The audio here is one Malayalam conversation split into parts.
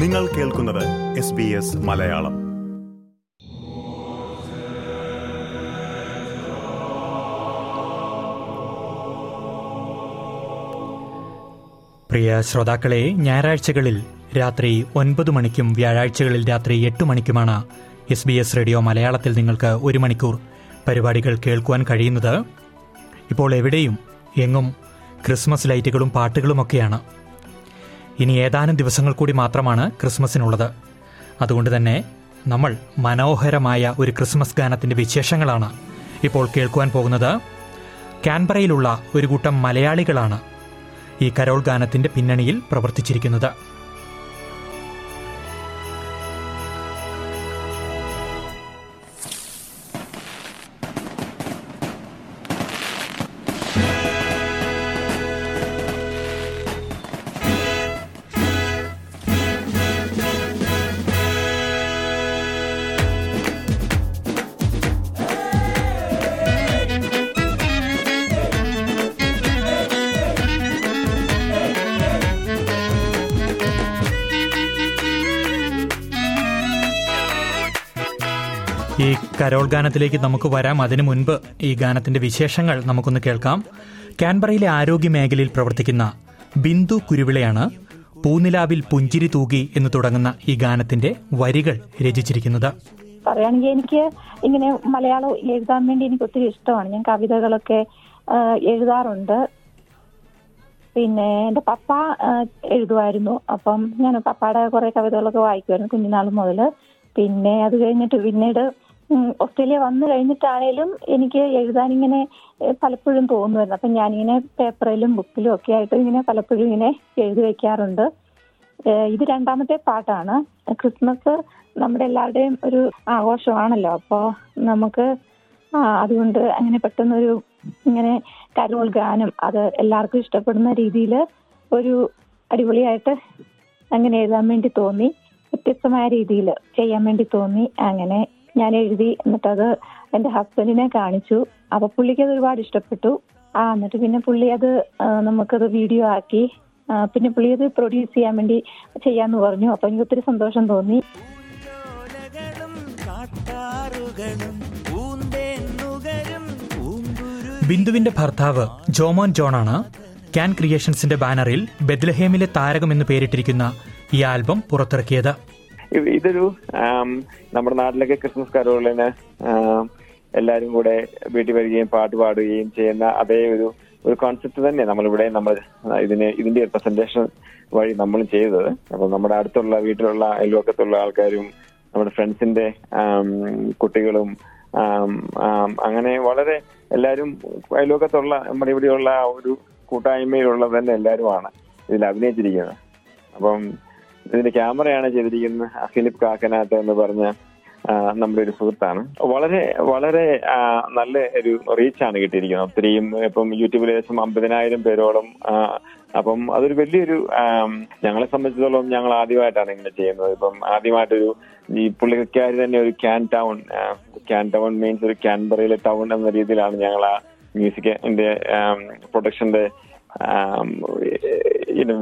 നിങ്ങൾ കേൾക്കുന്നത് SBS മലയാളം. പ്രിയ ശ്രോതാക്കളെ, ഞായറാഴ്ചകളിൽ രാത്രി 9 മണിക്കും വ്യാഴാഴ്ചകളിൽ രാത്രി 8 മണിക്കുമാണ് SBS റേഡിയോ മലയാളത്തിൽ നിങ്ങൾക്ക് 1 മണിക്കൂർ പരിപാടികൾ കേൾക്കുവാൻ കഴിയുന്നത്. ഇപ്പോൾ എവിടെയും എങ്ങും ക്രിസ്മസ് ലൈറ്റുകളും പാട്ടുകളുമൊക്കെയാണ്. ഇനി ഏതാനും ദിവസങ്ങൾ കൂടി മാത്രമാണ് ക്രിസ്മസിനുള്ളത്. അതുകൊണ്ട് തന്നെ നമ്മൾ മനോഹരമായ ഒരു ക്രിസ്മസ് ഗാനത്തിൻ്റെ വിശേഷങ്ങളാണ് ഇപ്പോൾ കേൾക്കുവാൻ പോകുന്നത്. കാൻബറയിലുള്ള ഒരു കൂട്ടം മലയാളികളാണ് ഈ കരോൾ ഗാനത്തിൻ്റെ പിന്നണിയിൽ പ്രവർത്തിച്ചിരിക്കുന്നത്. ഈ കരോൾ ഗാനത്തിലേക്ക് നമുക്ക് വരാം. അതിനു മുൻപ് ഈ ഗാനത്തിൻ്റെ വിശേഷങ്ങൾ നമുക്കൊന്ന് കേൾക്കാം. കാൻബറയിലെ ആരോഗ്യ മേഖലയിൽ പ്രവർത്തിക്കുന്ന ബിന്ദു കുരുവിളയാണ് പൂനിലാവിൽ പുഞ്ചിരി തൂകി എന്ന് തുടങ്ങുന്ന ഈ ഗാനത്തിന്റെ വരികൾ രചിച്ചിരിക്കുന്നത്. പറയുകയാണെങ്കിൽ എനിക്ക് ഇങ്ങനെ മലയാളം എഴുതാൻ വേണ്ടി എനിക്ക് ഒത്തിരി ഇഷ്ടമാണ്. ഞാൻ കവിതകളൊക്കെ എഴുതാറുണ്ട്. പിന്നെ എൻ്റെ പപ്പ എഴുതുമായിരുന്നു. അപ്പം ഞാൻ പപ്പയുടെ കുറേ കവിതകളൊക്കെ വായിക്കുമായിരുന്നു കുഞ്ഞുനാൾ മുതൽ. പിന്നെ അത് കഴിഞ്ഞിട്ട് പിന്നീട് ഓസ്ട്രേലിയ വന്നു കഴിഞ്ഞിട്ടാണേലും എനിക്ക് എഴുതാനിങ്ങനെ പലപ്പോഴും തോന്നുമായിരുന്നു. അപ്പം ഞാനിങ്ങനെ പേപ്പറിലും ബുക്കിലും ഒക്കെ ആയിട്ട് ഇങ്ങനെ പലപ്പോഴും ഇങ്ങനെ എഴുതി വയ്ക്കാറുണ്ട്. ഇത് 2ാമത്തെ പാട്ടാണ്. ക്രിസ്മസ് നമ്മുടെ എല്ലാവരുടെയും ഒരു ആഘോഷമാണല്ലോ. അപ്പോൾ നമുക്ക് അതുകൊണ്ട് അങ്ങനെ പെട്ടെന്നൊരു ഇങ്ങനെ കരോൾ ഗാനം അത് എല്ലാവർക്കും ഇഷ്ടപ്പെടുന്ന രീതിയിൽ ഒരു അടിപൊളിയായിട്ട് അങ്ങനെ എഴുതാൻ വേണ്ടി തോന്നി, വ്യത്യസ്തമായ രീതിയിൽ ചെയ്യാൻ വേണ്ടി തോന്നി. അങ്ങനെ ഞാൻ എഴുതി, എന്നിട്ടത് എൻ്റെ ഹസ്ബൻഡിനെ കാണിച്ചു. അപ്പോൾ പുള്ളിക്ക് അത് ഒരുപാട് ഇഷ്ടപ്പെട്ടു. എന്നിട്ട് പിന്നെ പുള്ളി അത് നമുക്കത് വീഡിയോ ആക്കി. പിന്നെ പുള്ളി അത് പ്രൊഡ്യൂസ് ചെയ്യാൻ വേണ്ടി ചെയ്യാന്ന് പറഞ്ഞു. അപ്പം എനിക്ക് ഒത്തിരി സന്തോഷം തോന്നി. ബിന്ദുവിന്റെ ഭർത്താവ് ജോമോൻ ജോണാണ് ക്യാൻ ക്രിയേഷൻസിന്റെ ബാനറിൽ ബെത്ലഹേമിലെ താരകം എന്ന് പേരിട്ടിരിക്കുന്ന ഈ ആൽബം പുറത്തിറക്കിയത്. ഇതൊരു നമ്മുടെ നാട്ടിലൊക്കെ ക്രിസ്മസ് കരോളിന് എല്ലാവരും കൂടെ വീട്ടിൽ വരികയും പാട്ട് പാടുകയും ചെയ്യുന്ന അതേ ഒരു കോൺസെപ്റ്റ് തന്നെ നമ്മളിവിടെ ഇതിന്റെ പ്രസന്റേഷൻ വഴി നമ്മൾ ചെയ്തത്. അപ്പൊ നമ്മുടെ അടുത്തുള്ള വീട്ടിലുള്ള അയൽവക്കത്തുള്ള ആൾക്കാരും നമ്മുടെ ഫ്രണ്ട്സിന്റെ കുട്ടികളും അങ്ങനെ വളരെ എല്ലാവരും അയൽവക്കത്തുള്ള നമ്മുടെ ഇവിടെയുള്ള ഒരു കൂട്ടായ്മയിലുള്ളത് തന്നെ എല്ലാവരുമാണ് ഇതിൽ അഭിനയിച്ചിരിക്കുന്നത്. അപ്പം ഇതിന്റെ ക്യാമറയാണ് ചെയ്തിരിക്കുന്നത് ഫിലിപ്പ് കാക്കനാട്ട് എന്ന് പറഞ്ഞ നമ്മുടെ ഒരു സുഹൃത്താണ്. വളരെ വളരെ നല്ല ഒരു റീച്ചാണ് കിട്ടിയിരിക്കുന്നത്. ഒത്തിരിയും ഇപ്പം യൂട്യൂബിൽ ഏകദേശം 50,000 പേരോളം. അപ്പം അതൊരു വലിയൊരു ഞങ്ങളെ സംബന്ധിച്ചിടത്തോളം ഞങ്ങൾ ആദ്യമായിട്ടാണ് ഇങ്ങനെ ചെയ്യുന്നത്. ഇപ്പം ആദ്യമായിട്ടൊരു ഈ പുള്ളിക്കാരി തന്നെ ഒരു ക്യാൻ ടൗൺ മീൻസ് ഒരു കാൻബറയിലെ ടൗൺ എന്ന രീതിയിലാണ് ഞങ്ങൾ ആ മ്യൂസിക്കിന്റെ പ്രൊഡക്ഷന്റെ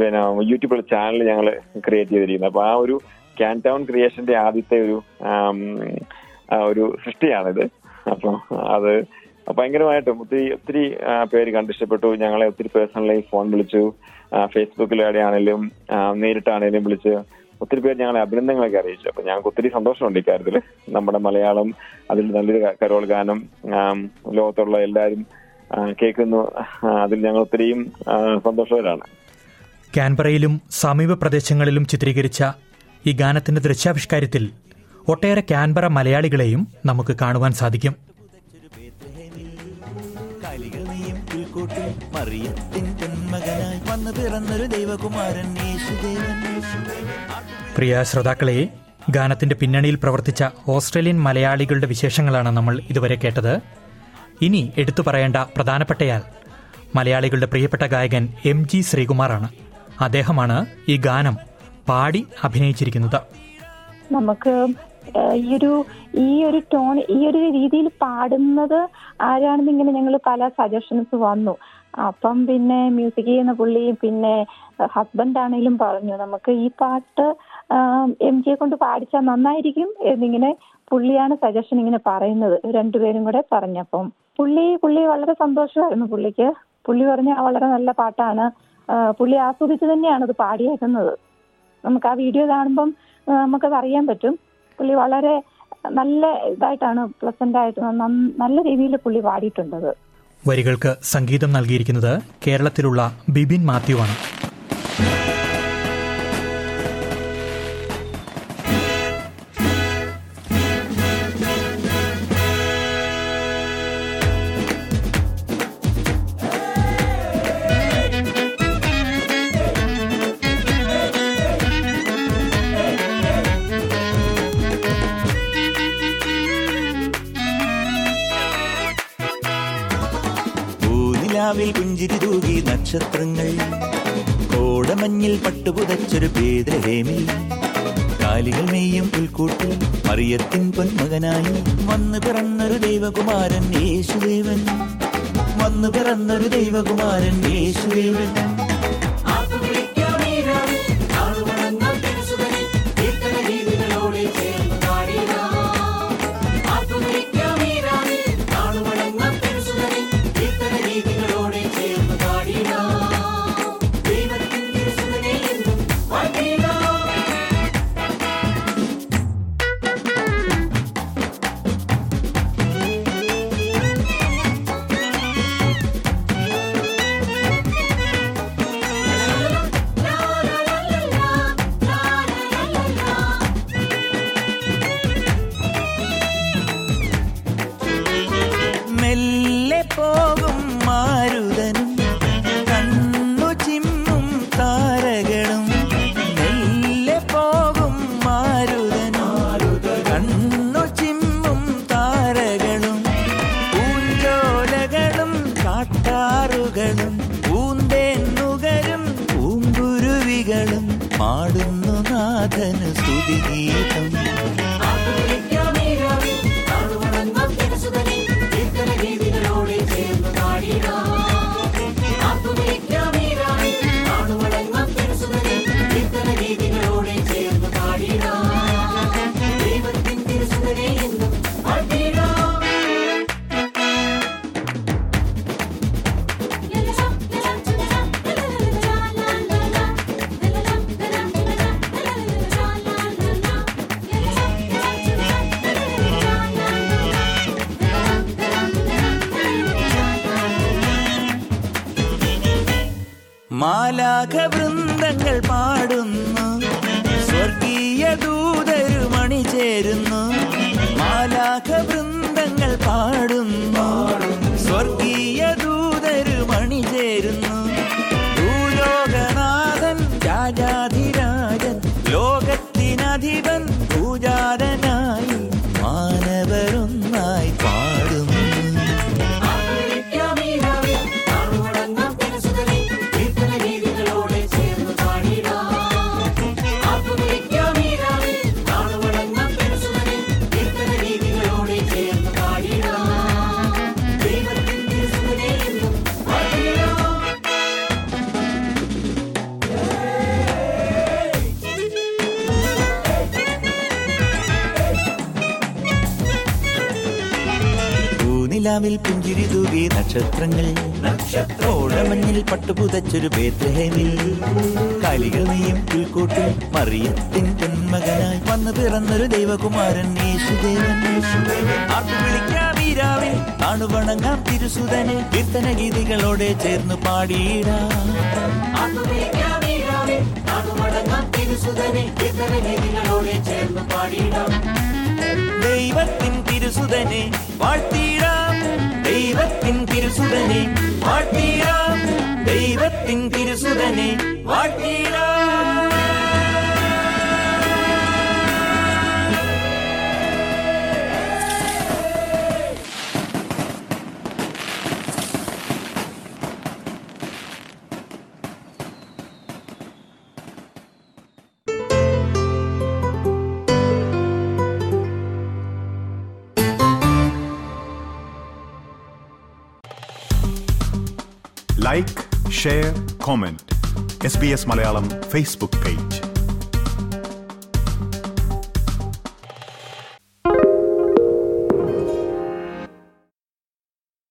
പിന്നെ യൂട്യൂബിലെ ചാനൽ ഞങ്ങൾ ക്രിയേറ്റ് ചെയ്തിരിക്കുന്നത്. അപ്പൊ ആ ഒരു ക്യാൻ ടൗൺ ക്രിയേഷന്റെ ആദ്യത്തെ ഒരു സൃഷ്ടിയാണിത്. അപ്പൊ അത് ഭയങ്കരമായിട്ടും ഒത്തിരി ഒത്തിരി പേര് കണ്ടിഷ്ടപ്പെട്ടു. ഞങ്ങളെ ഒത്തിരി പേഴ്സണലായി ഫോൺ വിളിച്ചു, ഫേസ്ബുക്കിലൂടെ ആണെങ്കിലും നേരിട്ടാണെങ്കിലും വിളിച്ച് ഒത്തിരി പേര് ഞങ്ങളെ അഭിനന്ദനങ്ങളൊക്കെ അറിയിച്ചു. അപ്പൊ ഞങ്ങൾക്ക് ഒത്തിരി സന്തോഷമുണ്ട് ഇക്കാര്യത്തിൽ. നമ്മുടെ മലയാളം അതിൽ നല്ലൊരു കരോൾ ഗാനം ലോകത്തുള്ള എല്ലാവരും കേൾക്കുന്നു. അതിൽ ഞങ്ങൾ ഒത്തിരിയും സന്തോഷവാനാണ്. കാൻബറയിലും സമീപ പ്രദേശങ്ങളിലും ചിത്രീകരിച്ച ഈ ഗാനത്തിന്റെ ദൃശ്യാവിഷ്കാരത്തിൽ ഒട്ടേറെ കാൻബറ മലയാളികളെയും നമുക്ക് കാണുവാൻ സാധിക്കും. പ്രിയ ശ്രോതാക്കളെ, ഗാനത്തിന്റെ പിന്നണിയിൽ പ്രവർത്തിച്ച ഓസ്ട്രേലിയൻ മലയാളികളുടെ വിശേഷങ്ങളാണ് നമ്മൾ ഇതുവരെ കേട്ടത്. ഇനി എടുത്തു പറയേണ്ട പ്രധാനപ്പെട്ടയാൾ മലയാളികളുടെ പ്രിയപ്പെട്ട ഗായകൻ MG ശ്രീകുമാറാണ്. അദ്ദേഹമാണ് ഈ ഗാനം പാടി അഭിനയിച്ചിരിക്കുന്നത്. നമുക്ക് ഈ ഒരു ടോൺ ഈ ഒരു രീതിയിൽ പാടുന്നത് ആരാണെന്ന് ഇങ്ങനെ ഞങ്ങൾ പല സജഷൻസ് വന്നു. അപ്പം പിന്നെ മ്യൂസിക് ചെയ്യുന്ന പുള്ളി പിന്നെ ഹസ്ബൻഡ് ആണെങ്കിലും പറഞ്ഞു നമുക്ക് ഈ പാട്ട് എം ജിയെ കൊണ്ട് പാടിച്ചാൽ നന്നായിരിക്കും എന്നിങ്ങനെ പുള്ളിയാണ് സജഷൻ ഇങ്ങനെ പറയുന്നത് രണ്ടുപേരും കൂടെ പറഞ്ഞപ്പം. പുള്ളി വളരെ സന്തോഷമായിരുന്നു പുള്ളിക്ക്. പുള്ളി പറഞ്ഞ വളരെ നല്ല പാട്ടാണ്, പുള്ളി ആസ്വദിച്ച് തന്നെയാണ് അത് പാടിയേക്കുന്നത്. നമുക്ക് ആ വീഡിയോ കാണുമ്പം നമുക്കത് അറിയാൻ പറ്റും. പുള്ളി വളരെ നല്ല ഇതായിട്ടാണ്, പ്ലസന്റ് ആയിട്ട് നല്ല രീതിയിൽ പുള്ളി പാടിയിട്ടുണ്ടത്. വരികൾക്ക് സംഗീതം നൽകിയിരിക്കുന്നത് കേരളത്തിലുള്ള ബിബിൻ മാത്യു ആണ്. കുഞ്ചിരിതൂകി നക്ഷത്രങ്ങൾ കോടമഞ്ഞിൽ പട്ടുപുതച്ചൊരു ബേത്ലഹേമിൽ കാലികൾ മെയ്യും പുൽക്കൂട്ടിൽ മറിയത്തിൻ പൊന്മകനായി വന്നു പിറന്നൊരു ദൈവകുമാരൻ യേശുദേവൻ. മാലാഖവൃന്ദങ്ങൾ പാടുന്നു, സ്വർഗീയ ദൂതരു മണി ചേരുന്നു. മാലാഖവൃന്ദങ്ങൾ പാടുന്നു, സ്വർഗീയ ദൂതരു മണി ചേരുന്നു. ഭൂലോകനാഥൻ രാജാധിരാജൻ ലോകത്തിനധിപൻ പൂജാരനായി മാനവരൊന്നായി പാടുന്നു. ിൽ പുഞ്ചിരി തൂകി നക്ഷത്രങ്ങൾ ഓടമഞ്ഞിൽ പട്ടുപുതച്ചൊരു ബേത്ലഹേമിൽ കാലികൾ നെയ്യും പുൽക്കൂട്ടിൽ മറിയത്തിൻ പൊന്മകനായി വന്നു പിറന്നൊരു ദൈവകുമാരൻ യേശുദേവൻ. വിളിക്കാം ഈരാവിൽ അണുവണങ്ങാം തിരുസുതനെ കീർത്തന ഗീതികളോടെ ചേർന്ന് പാടിയിടാം. ദൈവത്തിൻ തിരുസുതനെ വാഴ്ത്തിടാം, ദൈവത്തിൻ തിരുസുതനെ വാഴ്ത്തിടാം, ദൈവത്തിൻ തിരുസുതനെ വാഴ്ത്തിടാം. Like, share, comment. SBS Malayalam Facebook page.